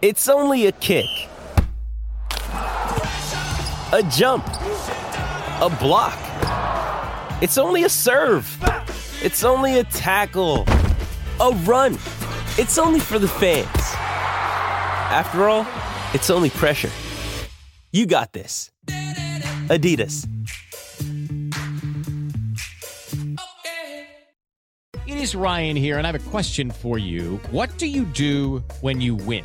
It's only a kick, a jump, a block. It's only a serve. It's only a tackle, a run. It's only for the fans. After all, it's only pressure. You got this. Adidas. It is Ryan here, and I have a question for you. What do you do when you win?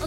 A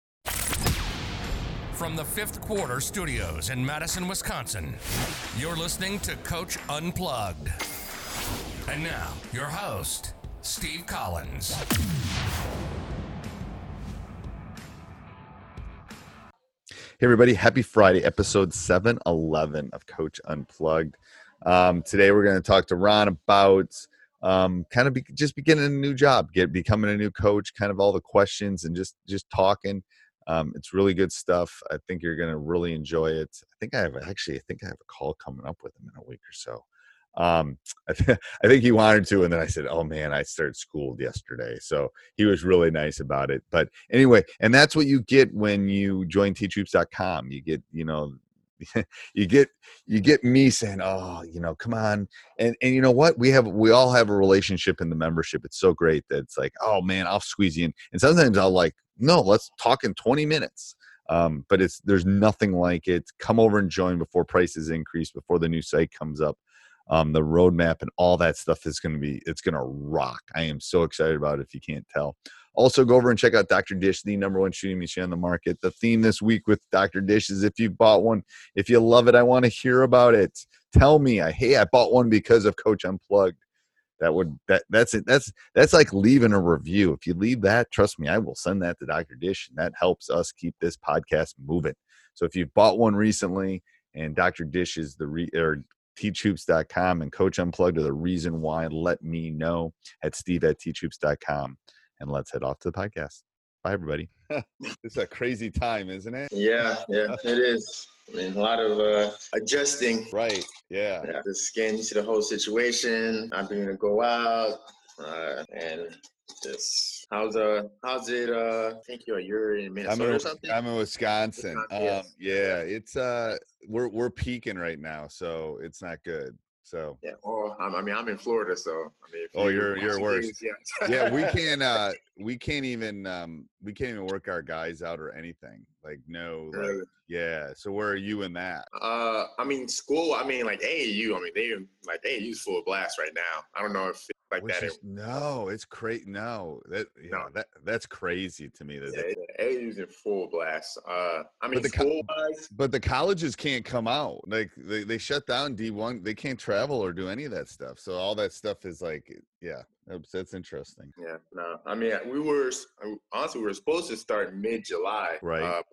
From the 5th Quarter Studios in Madison, Wisconsin, you're listening to Coach Unplugged. And now, your host, Steve Collins. Hey, everybody. Happy Friday, episode 711 of Coach Unplugged. Today, we're going to talk to Ron about just beginning a new job, becoming a new coach, kind of all the questions and just talking. It's really good stuff. I think you're going to really enjoy it. I think I have a call coming up with him in a week or so. I think he wanted to, and then I said, oh man, I started school yesterday. So he was really nice about it. But anyway, and that's what you get when you join TeachHoops.com. You get, you get me saying, oh, come on. And you know what? We all have a relationship in the membership. It's so great that it's like, oh man, I'll squeeze you in. And sometimes I'll no, let's talk in 20 minutes. But there's nothing like it. Come over and join before prices increase, before the new site comes up. The roadmap and all that stuff is going to be, it's going to rock. I am so excited about it if you can't tell. Also, go over and check out Dr. Dish, the number one shooting machine on the market. The theme this week with Dr. Dish is if you bought one, if you love it, I want to hear about it. Tell me, I bought one because of Coach Unplugged. That's it. That's like leaving a review. If you leave that, trust me, I will send that to Dr. Dish, and that helps us keep this podcast moving. So if you've bought one recently, and Dr. Dish is or TeachHoops.com and Coach Unplugged are the reason why, let me know at Steve@TeachHoops.com. And let's head off to the podcast. Bye, everybody. It's a crazy time, isn't it? Yeah, it is. I mean, a lot of adjusting. Right, yeah. I have to scan into the whole situation, not being able to go out, and just how's it? I think you're in Minnesota or something. I'm in Wisconsin. Yeah, it's we're peaking right now, so it's not good. So yeah, I'm in Florida, so I mean. You're worse. Yeah, we can't even work our guys out or anything. Really? Yeah. So where are you in that? School. AAU. They AAU's full blast right now. I don't know if it's like that. No, it's crazy. No, that's crazy to me. AAU's in full blast. But the colleges can't come out. They shut down D1. They can't travel or do any of that stuff. So all that stuff is yeah. That's interesting. Yeah, no. We were supposed to start mid-July, right?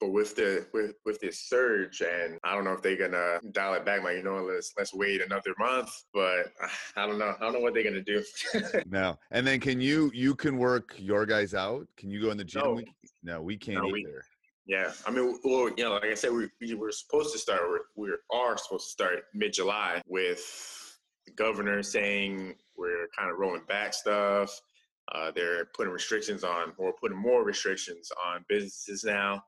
But with this surge, and I don't know if they're gonna dial it back. Let's wait another month. But I don't know. I don't know what they're gonna do. No. And then can you can work your guys out? Can you go in the gym? No, we can't either. Yeah, like I said, we are supposed to start mid-July with the governor saying we're kind of rolling back stuff. They're putting more restrictions on businesses now.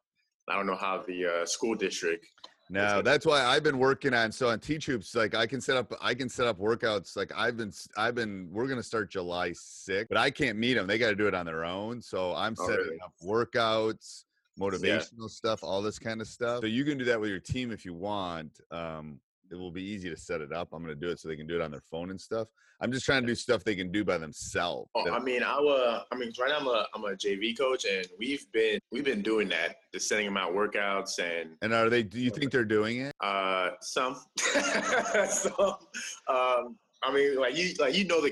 I don't know how the school district. No, that's why I've been working on Teach Hoops, I can set up workouts. We're going to start July 6th, but I can't meet them. They got to do it on their own. So I'm setting up workouts. motivational stuff, all this kind of stuff. So you can do that with your team if you want. It will be easy to set it up. I'm going to do it so they can do it on their phone and stuff. I'm just trying to do stuff they can do by themselves. Oh, right now I'm a JV coach, and we've been doing that, just sending them out workouts and are they? Do you think they're doing it? Some. The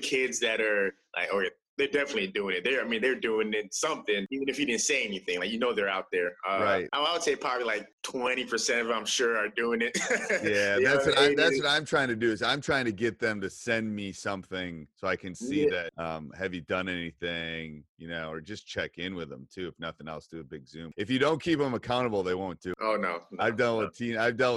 kids that are like, okay, they're definitely doing it. They're doing it something, even if you didn't say anything. They're out there. Right. I would say probably 20% of them, I'm sure, are doing it. Yeah, that's what I'm trying to do is I'm trying to get them to send me something so I can see that, have you done anything, or just check in with them too. If nothing else, do a big Zoom. If you don't keep them accountable, they won't do it. Oh, no. I've dealt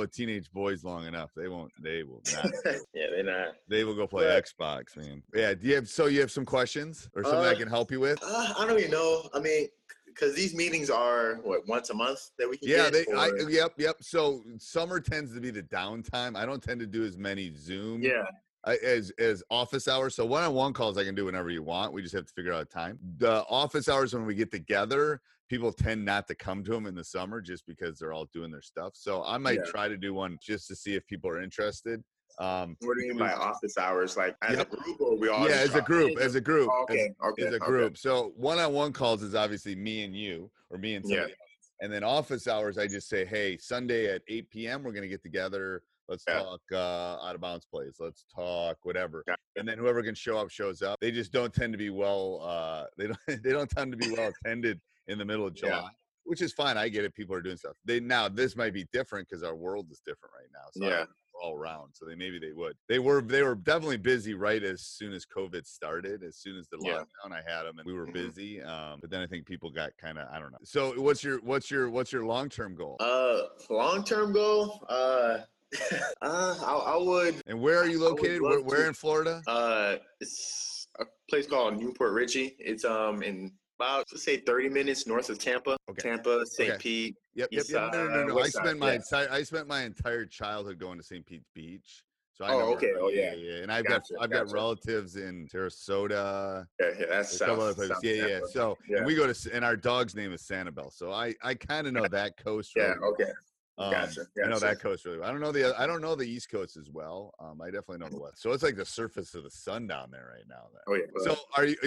with teenage boys long enough. They will not. Yeah, they're not. They will go play Xbox, man. Yeah, you have some questions or something I can help you with? I don't even know. Because these meetings are once a month that we can get? Yep. So summer tends to be the downtime. I don't tend to do as many Zoom as office hours. So one-on-one calls I can do whenever you want. We just have to figure out a time. The office hours when we get together, people tend not to come to them in the summer just because they're all doing their stuff. So I might try to do one just to see if people are interested. What do you mean by office hours? Like as a group, or we all? Yeah, as a group. Oh, okay. As a group. So one-on-one calls is obviously me and you, or me and somebody else. And then office hours, I just say, hey, Sunday at 8 p.m. we're gonna get together. Let's talk out of bounds plays. Let's talk whatever. Yeah. And then whoever can show up shows up. They just don't tend to be well. They don't tend to be well attended in the middle of July. Yeah. Which is fine. I get it. People are doing stuff. This might be different because our world is different right now. So all around. So they would. They were definitely busy right as soon as COVID started. As soon as the lockdown, I had them, and we were busy. But then I think people got kind of, I don't know. So what's your long-term goal? Long-term goal? I would. And where are you located? Where in Florida? It's a place called Newport Richie. It's in about, let's say, 30 minutes north of Tampa. Okay. Tampa, St. Pete. Yep. No. I spent my entire childhood going to St. Pete's Beach. So I know. Okay. Oh, yeah. And I've got relatives in Sarasota. Yeah. That's South. Other places. South yeah. So and we go to, and our dog's name is Sanibel. So I kind of know that coast. Really well. Okay. Gotcha. I know that coast really well. I don't know the East Coast as well. I definitely know the West. So it's like the surface of the sun down there right now. Then. Oh yeah. So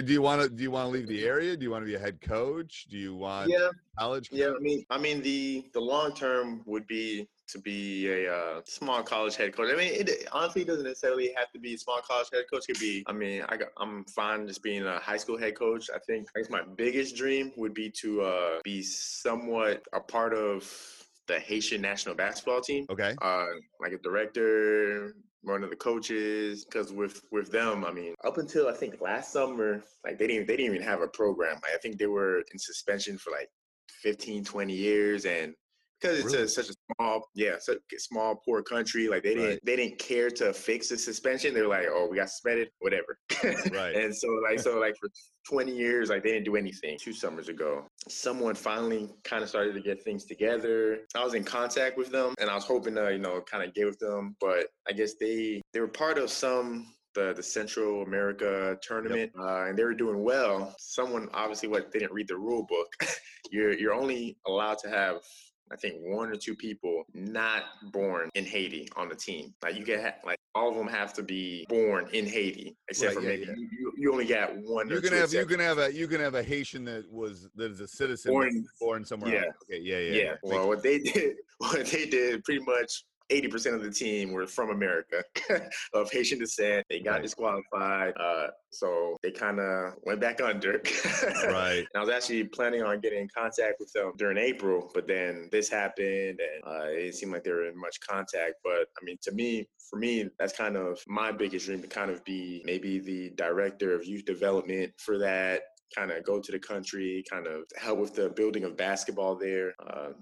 do you want to leave the area? Do you want to be a head coach? Do you want college? Yeah. I mean the long term would be to be a small college head coach. It honestly doesn't necessarily have to be a small college head coach. It could be. I'm fine just being a high school head coach. I guess my biggest dream would be to be somewhat a part of the Haitian national basketball team. Okay. Like a director, one of the coaches, because with them, up until I think last summer, they didn't even have a program. I think they were in suspension for 15, 20 years, and because it's such a small, poor country, they didn't care to fix the suspension. They were like, oh, we got suspended, whatever. Right. And so for 20 years, they didn't do anything. 2 summers ago, someone finally kind of started to get things together. I was in contact with them, and I was hoping to, kind of get with them. But I guess they were part of the Central America tournament, and they were doing well. Someone obviously didn't read the rule book. You're only allowed to have, I think, 1 or 2 people not born in Haiti on the team. You can have, all of them have to be born in Haiti, except for maybe you only got one. You can have a Haitian that is a citizen born somewhere else. Okay, yeah. Well, what they did pretty much 80% of the team were from America of Haitian descent. They got disqualified. So they kind of went back under. Right. And I was actually planning on getting in contact with them during April, but then this happened, and it didn't seem like they were in much contact. But for me, that's kind of my biggest dream, to kind of be maybe the director of youth development for that. Kind of go to the country, kind of help with the building of basketball there,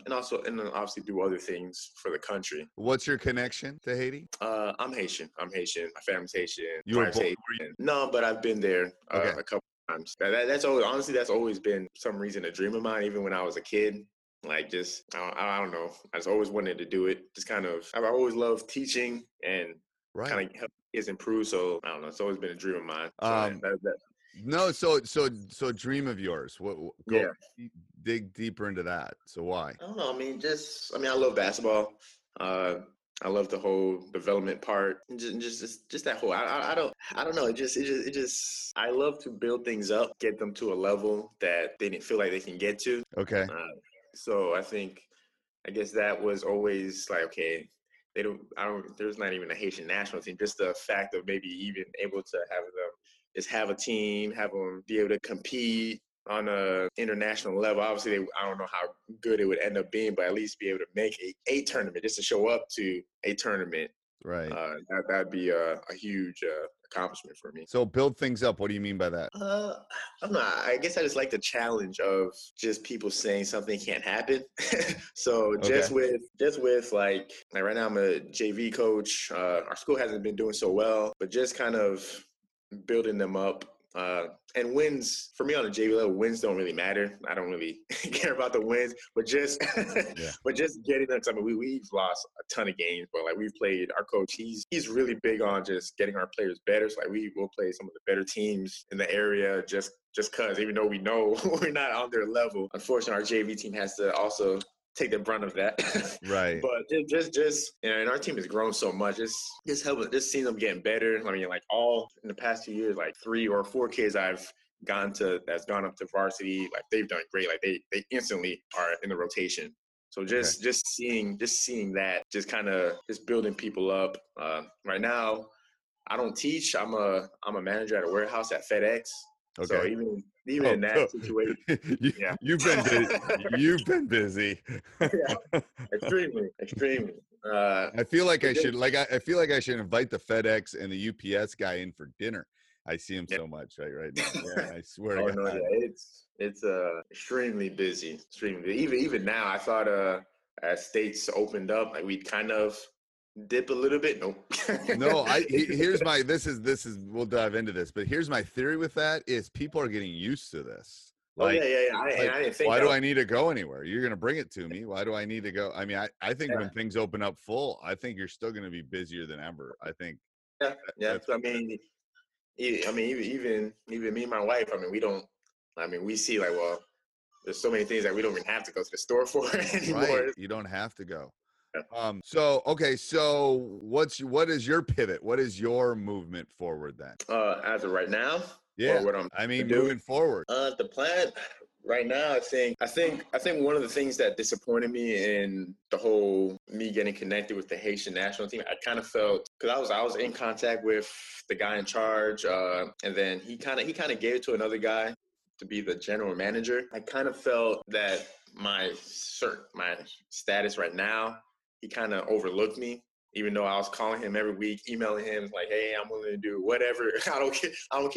and obviously do other things for the country. What's your connection to Haiti? I'm Haitian. My family's Haitian. You were born? No, but I've been there a couple times. That's always been some reason a dream of mine, even when I was a kid. I don't know. I just always wanted to do it. Just kind of, I've always loved teaching and kind of help kids improve. So I don't know. It's always been a dream of mine. So dream of yours. What? Go, dig deeper into that. So why? I don't know. I mean, I love basketball. I love the whole development part, and just that whole. I don't know. It just. I love to build things up, get them to a level that they didn't feel like they can get to. Okay. So I guess that was always like, okay, there's not even a Haitian national team. Just the fact of maybe even able to have them just have a team, have them be able to compete on a international level. Obviously, I don't know how good it would end up being, but at least be able to make a tournament, just to show up to a tournament. Right. That'd be a huge accomplishment for me. So build things up. What do you mean by that? I'm not. I guess I just like the challenge of just people saying something can't happen. So just with like right now I'm a JV coach. Our school hasn't been doing so well, but just kind of building them up. And wins for me on the JV level, wins don't really matter. I don't really care about the wins, but just but just getting them. 'Cause I mean, we've lost a ton of games, but like we've played our coach. He's really big on just getting our players better. So like we will play some of the better teams in the area just 'cause, even though we know we're not on their level. Unfortunately, our JV team has to also take the brunt of that. Right. But just you know, and our team has grown so much. It's helping, just seeing them getting better. I mean, like all in the past 2 years, like 3 or 4 kids I've gone up to varsity, like they've done great. Like they instantly are in the rotation. So just seeing that, just kind of just building people up. Right now I don't teach. I'm a manager at a warehouse at FedEx. Okay. So even in that situation, you've been busy. Yeah. Extremely. I feel like I should invite the FedEx and the UPS guy in for dinner. I see him so much right now. Yeah, I swear. Oh, to God. No, yeah. It's extremely busy. Even now, I thought as states opened up, like we'd kind of dip a little bit. We'll dive into this, but here's my theory with that is people are getting used to this. Like, I didn't think, why do I need to go anywhere? You're going to bring it to me. Why do I need to go? I mean, I think when things open up full, I think you're still going to be busier than ever. I think. Yeah. Yeah. So, I mean, even me and my wife, we see like, well, there's so many things that we don't even have to go to the store for anymore. Right. You don't have to go. So what is your pivot? What is your movement forward then? As of right now? Yeah. Moving forward. The plan right now, I think one of the things that disappointed me in the whole me getting connected with the Haitian national team, I kind of felt, because I was in contact with the guy in charge, and then he kind of gave it to another guy to be the general manager. I kind of felt that my status right now, he kind of overlooked me, even though I was calling him every week, emailing him like, "Hey, I'm willing to do whatever. I don't care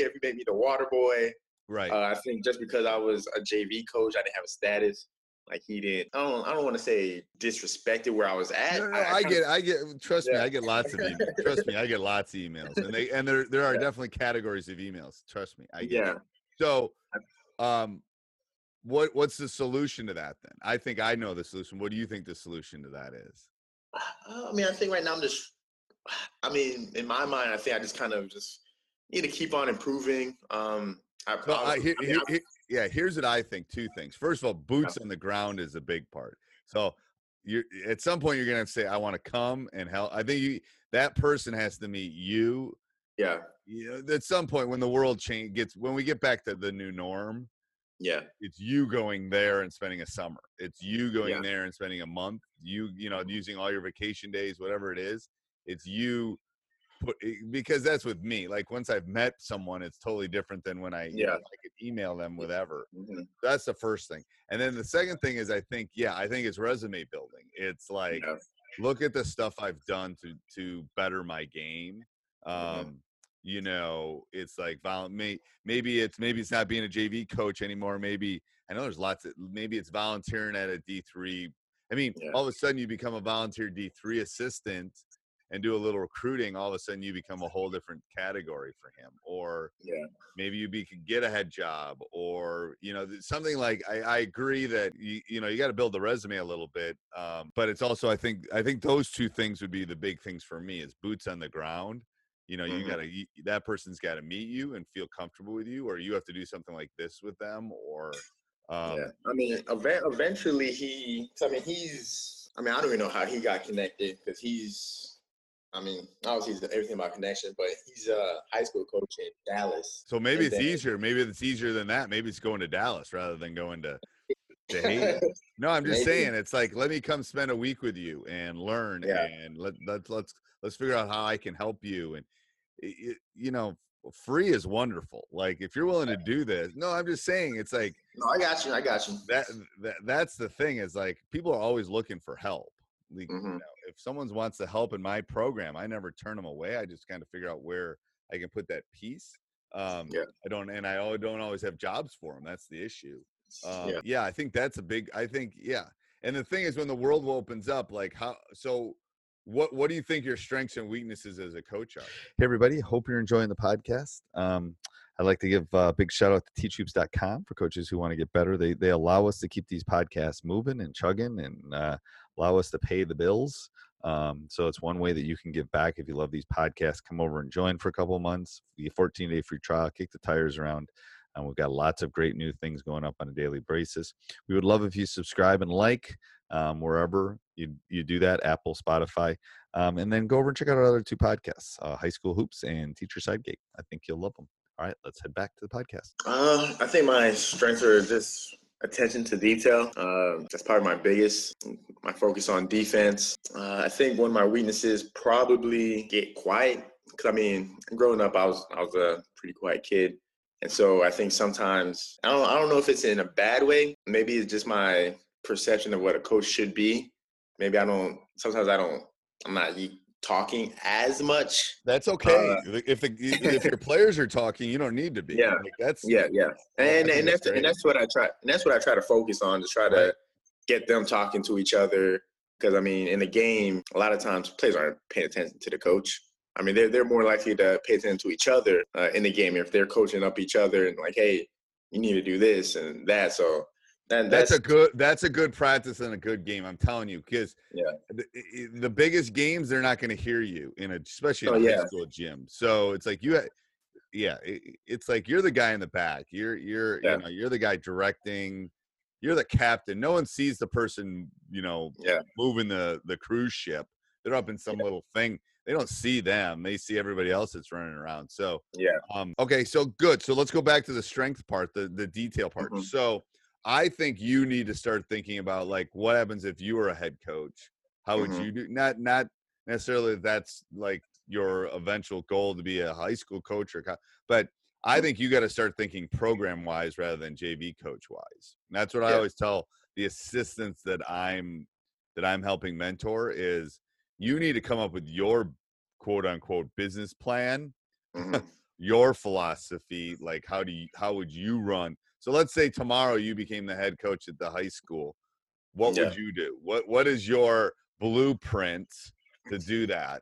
if you make me the water boy." Right. I think just because I was a JV coach, I didn't have a status. Like he didn't. I don't want to say disrespected where I was at. No, I get. Trust me, I get lots of emails. Trust me, I get lots of emails, and there are definitely categories of emails. Trust me, I get. Yeah. So, What's the solution to that then? I think I know the solution. What do you think the solution to that is? I mean, I think right now in my mind, I think I just kind of just need to keep on improving. Here's what I think. 2 things. First of all, boots on the ground is a big part. So at some point you're going to have to say, I want to come and help. I think that person has to meet you. Yeah. You know, at some point when the world when we get back to the new norm, yeah, it's you going there and spending a summer. It's you going there and spending a month. You know, using all your vacation days, whatever it is. It's you because that's with me. Like once I've met someone, it's totally different than when I could email them, whatever. Mm-hmm. That's the first thing. And then the second thing is I think it's resume building. It's like look at the stuff I've done to better my game. Mm-hmm. You know, it's like maybe it's not being a JV coach anymore. Maybe I know there's lots of, maybe it's volunteering at a D3. I mean, all of a sudden you become a volunteer D3 assistant and do a little recruiting. All of a sudden you become a whole different category for him, or maybe could get a head job, or, you know, something like, I agree that, you know, you got to build the resume a little bit. But it's also, I think those 2 things would be the big things for me is boots on the ground. You know, you gotta, that person's got to meet you and feel comfortable with you, or you have to do something like this with them, or Yeah. I mean, eventually I don't even know how he got connected, because obviously he's everything about connection, but he's a high school coach in Dallas. So maybe it's easier. Maybe it's easier than that. Maybe it's going to Dallas rather than going to Haiti. No, I'm just saying, it's like, let me come spend a week with you and learn, and let's figure out how I can help you. And free is wonderful. Like, if you're willing to do this, no, I'm just saying, it's like, no, I got you. That's the thing, is like, people are always looking for help. Like, you know, if someone wants to help in my program, I never turn them away. I just kind of figure out where I can put that piece. I don't always have jobs for them. That's the issue. I think that's a big, And the thing is, when the world opens up, like what do you think your strengths and weaknesses as a coach are? Hey, everybody. Hope you're enjoying the podcast. I'd like to give a big shout out to TeachHoops.com for coaches who want to get better. They allow us to keep these podcasts moving and chugging, and allow us to pay the bills. So it's one way that you can give back. If you love these podcasts, come over and join for a couple of months. The 14-day free trial, kick the tires around. And we've got lots of great new things going up on a daily basis. We would love if you subscribe and like wherever you do that, Apple, Spotify. And then go over and check out our other two podcasts, High School Hoops and Teacher Sidegate. I think you'll love them. All right, let's head back to the podcast. I think my strengths are just attention to detail. That's probably my biggest. My focus on defense. I think one of my weaknesses probably get quiet. Because, I mean, growing up, I was a pretty quiet kid. And so I think sometimes, I don't know if it's in a bad way. Maybe it's just my perception of what a coach should be. Maybe I'm not talking as much. That's okay. If your players are talking, you don't need to be. Yeah. Like, that's what I try to focus on, to try to get them talking to each other. Because, I mean, in the game, a lot of times players aren't paying attention to the coach. I mean, they're more likely to pay attention to each other in the game if they're coaching up each other and like, hey, you need to do this and that. So that's a good practice and a good game. I'm telling you, because the biggest games, they're not going to hear you especially in a high school gym. So it's like it's like you're the guy in the back. You're the guy directing. You're the captain. No one sees the person moving the cruise ship. They're up in some little thing. They don't see them. They see everybody else that's running around. So, okay. So good. So let's go back to the strength part, the detail part. Mm-hmm. So I think you need to start thinking about like, what happens if you were a head coach? How would you do? Not necessarily that's like your eventual goal to be a high school coach but I think you got to start thinking program wise rather than JV coach wise. And that's what I always tell the assistants that I'm helping mentor is, you need to come up with your quote unquote business plan, your philosophy, like how would you run? So let's say tomorrow you became the head coach at the high school. What would you do? What is your blueprint to do that?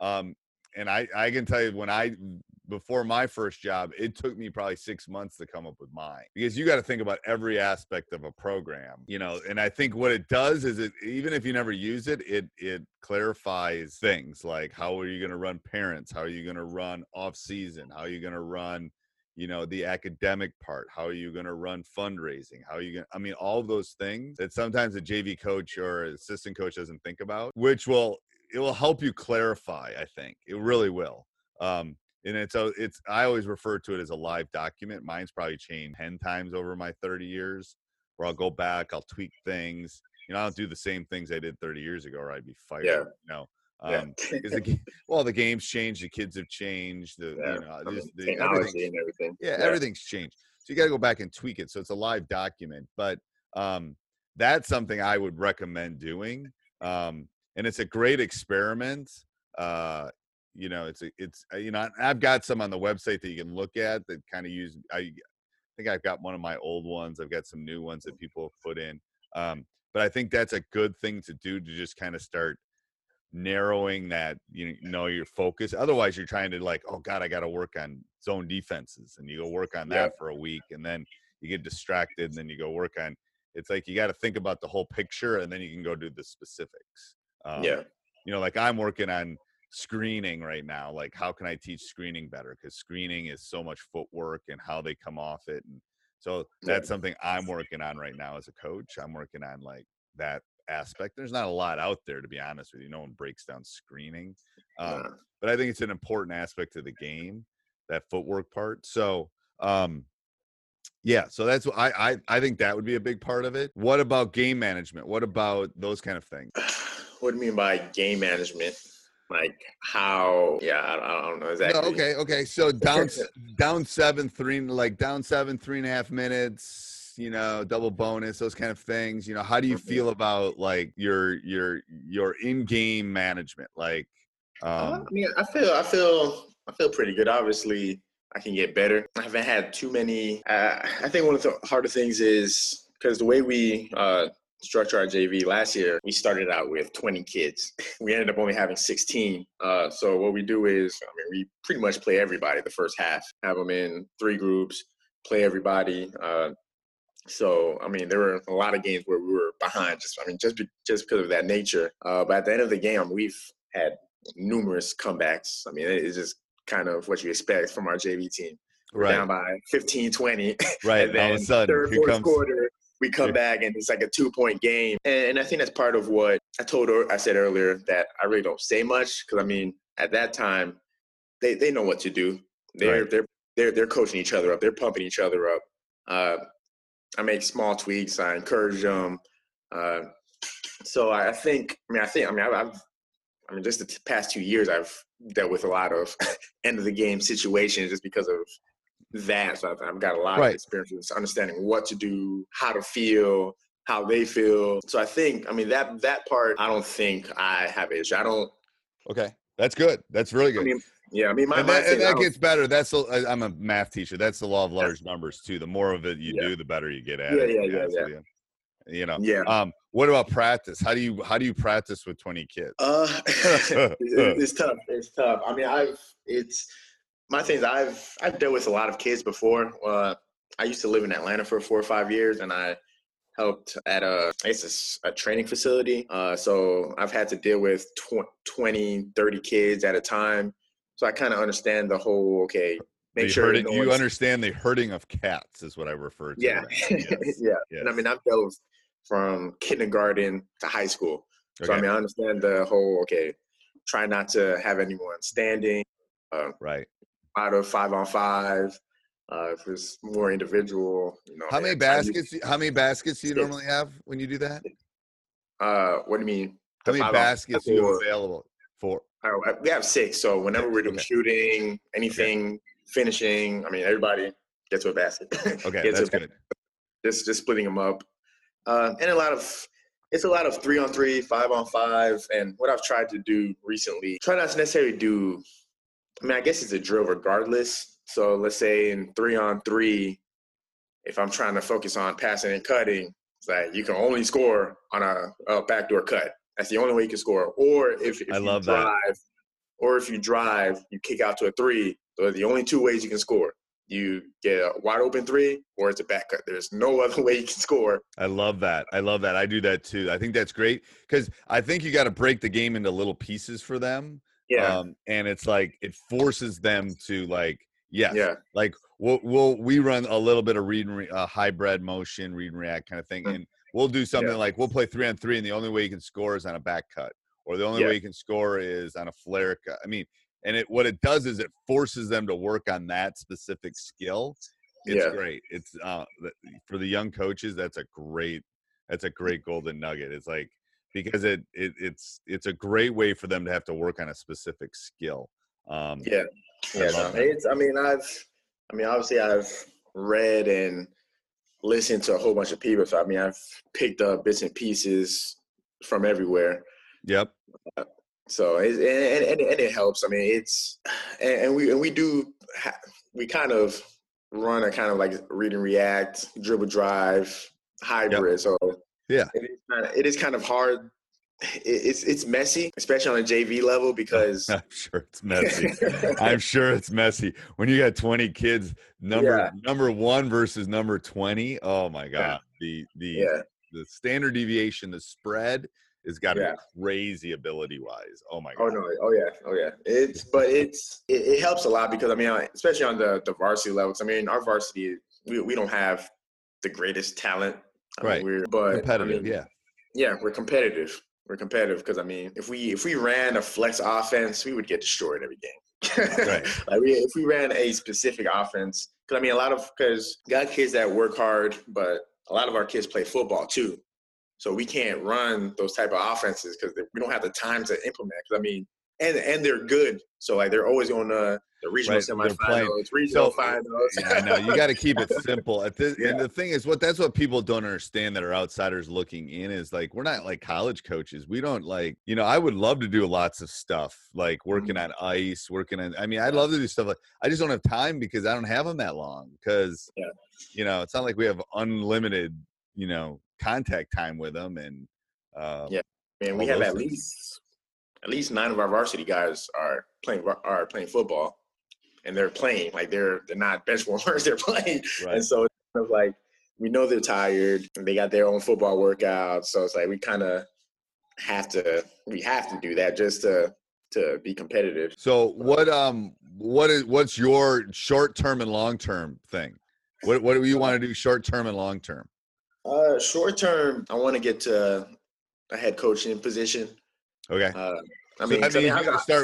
And I can tell you, before my first job, it took me probably 6 months to come up with mine, because you got to think about every aspect of a program, and I think what it does is, it, even if you never use it, it clarifies things like, how are you going to run parents? How are you going to run off season? How are you going to run, the academic part? How are you going to run fundraising? How are you going to, all of those things that sometimes a JV coach or assistant coach doesn't think about, which will help you clarify. I think it really will. And it's I always refer to it as a live document. Mine's probably changed 10 times over my 30 years, where I'll go back, I'll tweak things. I don't do the same things I did 30 years ago, or I'd be fired. Yeah. The game's changed, the kids have changed, technology and everything. Everything's changed. So you got to go back and tweak it. So it's a live document, but that's something I would recommend doing. And it's a great experiment. I've got some on the website that you can look at that kind of use. I think I've got one of my old ones. I've got some new ones that people have put in. But I think that's a good thing to do, to just kind of start narrowing that, your focus. Otherwise you're trying to like, oh God, I got to work on zone defenses. And you go work on that for a week, and then you get distracted, and then you go work on, it's like, you got to think about the whole picture, and then you can go do the specifics. Like I'm working on screening right now, like how can I teach screening better, because screening is so much footwork and how they come off it, and So that's something I'm working on right now as a coach. I'm working on like that aspect. There's not a lot out there, to be honest with you. No one breaks down screening. But I think it's an important aspect of the game, that footwork part. So yeah, so that's what I think that would be a big part of it. What about game management? What about those kind of things? What do you mean by game management? Like how? Yeah, I don't know exactly. No, okay. So down 7, 3.5 minutes. You know, double bonus, those kind of things. You know, how do you feel about like your in-game management? Like, I mean, I feel pretty good. Obviously, I can get better. I haven't had too many. I think one of the harder things is because the way we structure our JV last year, we started out with 20 kids. We ended up only having 16. So what we do is, I mean, we pretty much play everybody the first half. Have them in 3 groups, play everybody. So, I mean, there were a lot of games where we were behind just because of that nature. But at the end of the game, we've had numerous comebacks. I mean, it's just kind of what you expect from our JV team. Right. Down by 15, 20. Right. And then all of a sudden, third, fourth quarter, we come back and it's like a 2-point game. And I think that's part of what I said earlier, that I really don't say much. Because, I mean, at that time, they know what to do. They're coaching each other up. They're pumping each other up. I make small tweaks. I encourage them. So I think just the past 2 years, I've dealt with a lot of end of the game situations just because of that. So I've got a lot of experience understanding what to do, how to feel, how they feel. So I think, I mean, that part, I don't think I have an issue. Okay. That's good. That's really good. That gets better. I'm a math teacher. That's the law of large numbers too. The more of it you do, the better you get at it. Yeah. You know. Yeah. What about practice? How do you practice with 20 kids? It's tough. It's tough. I mean, I've dealt with a lot of kids before. I used to live in Atlanta for 4 or 5 years, and I helped at a training facility. So I've had to deal with 20, 30 kids at a time. So I kind of understand the whole, you understand the herding of cats is what I refer to. Yeah. Yes. Yeah. Yes. And I mean, I've dealt from kindergarten to high school. So I mean, I understand the whole, try not to have anyone standing. Out of 5-on-5. If it's more individual, you know. How many baskets do you normally have when you do that? What do you mean? How many baskets do you have available for? We have 6, so whenever we're doing shooting, anything, finishing, I mean, everybody gets to a basket. Okay, that's good. Just splitting them up. And it's a lot of 3-on-3, 5-on-5, and what I've tried to do recently, try not to necessarily do, I mean, I guess it's a drill regardless. So let's say in 3-on-3, if I'm trying to focus on passing and cutting, it's like you can only score on a backdoor cut. That's the only way you can score. Or if you drive, you kick out to a 3. So the only 2 ways you can score. You get a wide open 3 or it's a back cut. There's no other way you can score. I love that. I do that too. I think that's great because I think you got to break the game into little pieces for them. Yeah. And it's like it forces them to like, yes. Yeah. Like we run a little bit of hybrid motion, read and react kind of thing. Mm-hmm. And we'll do something like we'll play 3-on-3 and the only way you can score is on a back cut or the only way you can score is on a flare cut. I mean, and what it does is it forces them to work on that specific skill. It's great. It's for the young coaches, that's a great golden nugget. It's like because it's a great way for them to have to work on a specific skill. Obviously I've read and listen to a whole bunch of people. So, I mean, I've picked up bits and pieces from everywhere. Yep. So, and it helps. I mean, we kind of run a kind of like read and react, dribble drive, hybrid. Yep. So, yeah, it is kind of hard. It's messy, especially on a JV level because I'm sure it's messy when you got 20 kids. Number 1 versus number 20. Oh my God, the standard deviation, the spread has got to be crazy ability wise. Oh my God. Oh no. Oh yeah. It helps a lot because I mean, especially on the varsity levels. I mean, our varsity we don't have the greatest talent. We're competitive because, I mean, if we ran a flex offense, we would get destroyed every game. Right. If we ran a specific offense, because, I mean, because we got kids that work hard, but a lot of our kids play football too. So we can't run those type of offenses because we don't have the time to implement. Because, I mean, and they're good. So, like, they're always going to the regional semifinals, regional finals. Yeah, no, you got to keep it simple. And the thing is, that's what people don't understand that are outsiders looking in is, like, we're not, like, college coaches. We don't, like, you know, I would love to do lots of stuff, like working on ice, I'd love to do stuff. Like, I just don't have time because I don't have them that long because, you know, it's not like we have unlimited, you know, contact time with them. And, man, we have at least 9 of our varsity guys are playing football, and they're playing, like, they're not bench warmers, they're playing. Right. And so it's kind of like, we know they're tired and they got their own football workout. So it's like, we kind of have to do that just to be competitive. So what's your short-term and long-term thing? What do you want to do short-term and long-term? Short-term, I want to get to a head coaching position. Okay. You got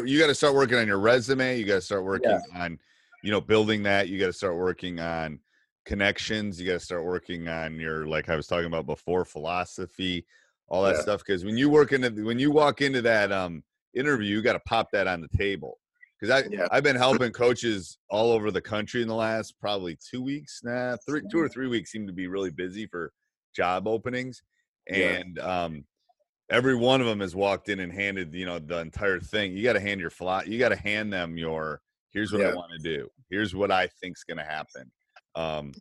to start working on your resume. You got to start working on, you know, building that. You got to start working on connections. You got to start working on your, like I was talking about before, philosophy, all that stuff. Because when you walk into that interview, you got to pop that on the table. Because I've been helping coaches all over the country in the last probably 2 weeks now. 2 or 3 weeks seem to be really busy for job openings, and every one of them has walked in and handed, you know, the entire thing. You got to hand your fly. You got to hand them your, here's what I want to do. Here's what I think's going to happen. And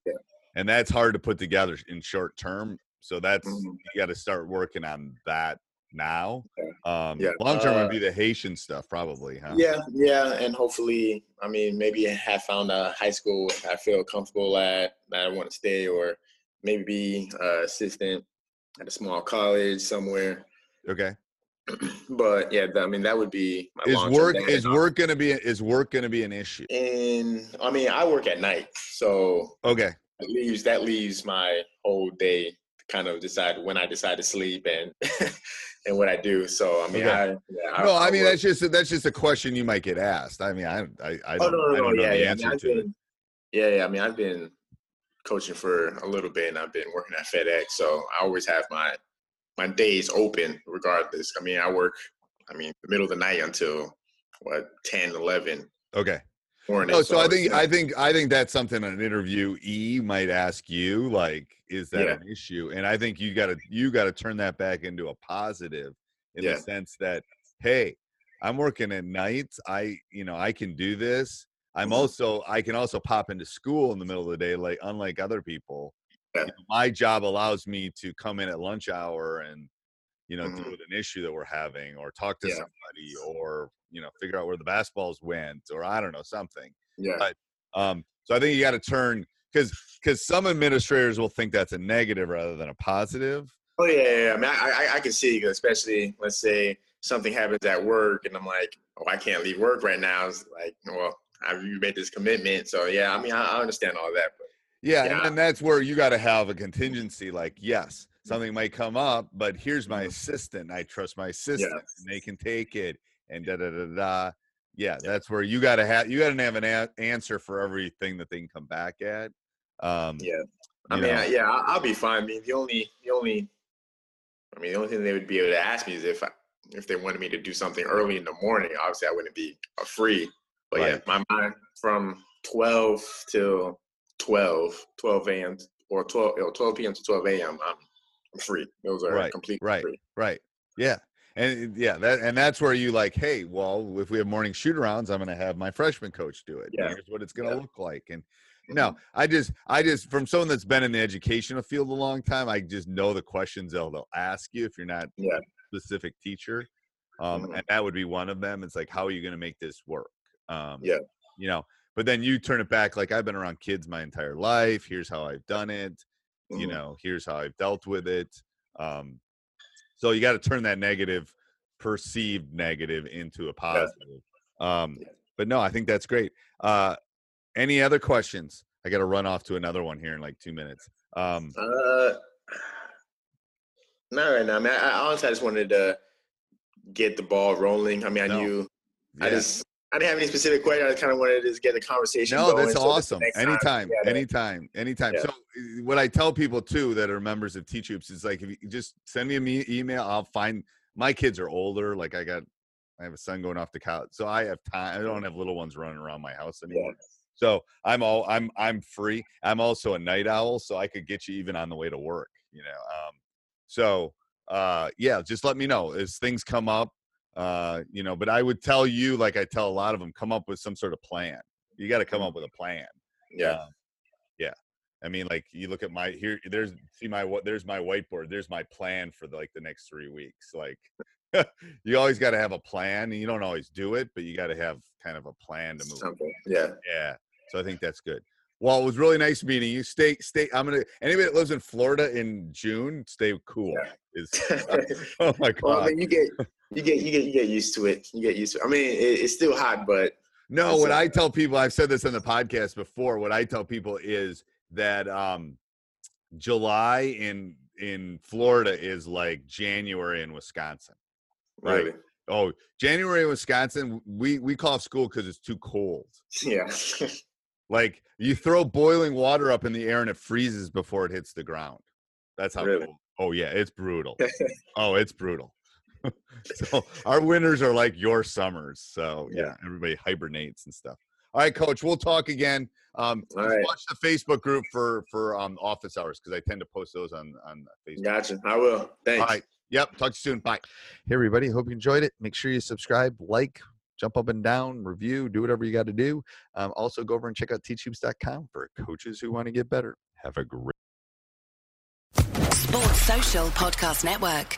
that's hard to put together in short term. So that's, you got to start working on that now. Long term would be the Haitian stuff probably, huh? Yeah. And hopefully, I mean, maybe I have found a high school I feel comfortable at that I want to stay, or maybe be assistant at a small college somewhere. Okay, but I mean, that would be my is work going to be an issue? And I mean, I work at night, so that leaves my whole day to kind of decide when I decide to sleep and and what I do. So I mean, that's just a question you might get asked. I mean, I don't know the answer to it. I mean, I've been coaching for a little bit, and I've been working at FedEx, so I always have my day's open regardless. I mean, I work, the middle of the night until 10, 11. Okay. Morning. Oh, so I think that's something an interviewee might ask you, like, is that an issue? And I think you got to turn that back into a positive in the sense that, hey, I'm working at nights. I can do this. I can also pop into school in the middle of the day, like, unlike other people. You know, my job allows me to come in at lunch hour and, you know, deal with an issue that we're having, or talk to somebody, or, you know, figure out where the basketballs went, or I don't know, something. Yeah. But, so I think you got to turn, because some administrators will think that's a negative rather than a positive. Oh yeah. I mean, I can see, especially let's say something happens at work, and I'm like, oh, I can't leave work right now. It's like, well, you made this commitment, so I mean, I understand all that. But, and that's where you got to have a contingency. Like, yes, something might come up, but here's my assistant. I trust my assistant, and they can take it. And that's where you got to have an answer for everything that they can come back at. I'll be fine. I mean, the only thing they would be able to ask me is if they wanted me to do something early in the morning. Obviously, I wouldn't be free. But my mind from 12 till 12 a.m. or 12 p.m. to 12 a.m. I'm free. Those are completely free. Right. Yeah. And that's where you, like, hey, well, if we have morning shoot arounds, I'm going to have my freshman coach do it. Yeah. Here's what it's going to look like. And no, I just from someone that's been in the educational field a long time, I just know the questions they'll ask you if you're not a specific teacher. And that would be one of them. It's like, how are you going to make this work? You know, but then you turn it back. Like, I've been around kids my entire life. Here's how I've done it. You know, here's how I've dealt with it. So you got to turn that perceived negative into a positive. But no, I think that's great. Any other questions? I got to run off to another one here in like 2 minutes. Not right now. I mean, I honestly, I just wanted to get the ball rolling. I mean, I didn't have any specific question. I kind of wanted to just get the conversation going. No, that's awesome. Anytime. Yeah. So what I tell people too that are members of Teach Hoops is like, if you just send me an email, I'll find. My kids are older. Like I have a son going off to college, so I have time. I don't have little ones running around my house anymore. Yeah. So I'm free. I'm also a night owl, so I could get you even on the way to work. You know. Just let me know as things come up. But I would tell you, like I tell a lot of them, come up with some sort of plan. You got to come up with a plan. Yeah. I mean, like you look at there's my whiteboard. There's my plan for the next 3 weeks. Like you always got to have a plan, and you don't always do it, but you got to have kind of a plan to move. Yeah. Yeah. So I think that's good. Well, it was really nice meeting you. Stay. Anybody that lives in Florida in June, stay cool. Yeah. Oh my God. Well, I mean, you get used to it. I mean, it's still hot, but no. What I tell people, I've said this on the podcast before. What I tell people is that July in Florida is like January in Wisconsin, right? Really? Oh, January in Wisconsin, we call off school because it's too cold. Yeah. Like you throw boiling water up in the air and it freezes before it hits the ground. That's how really? Cold. Oh yeah, it's brutal. So our winters are like your summers. So yeah, everybody hibernates and stuff. All right, Coach, we'll talk again. Watch the Facebook group for office hours because I tend to post those on Facebook. Gotcha. I will. Thanks. All right. Yep. Talk to you soon. Bye. Hey, everybody. Hope you enjoyed it. Make sure you subscribe, like, jump up and down, review, do whatever you got to do. Also, go over and check out TeachHoops.com for coaches who want to get better. Have a great Sports Social Podcast Network.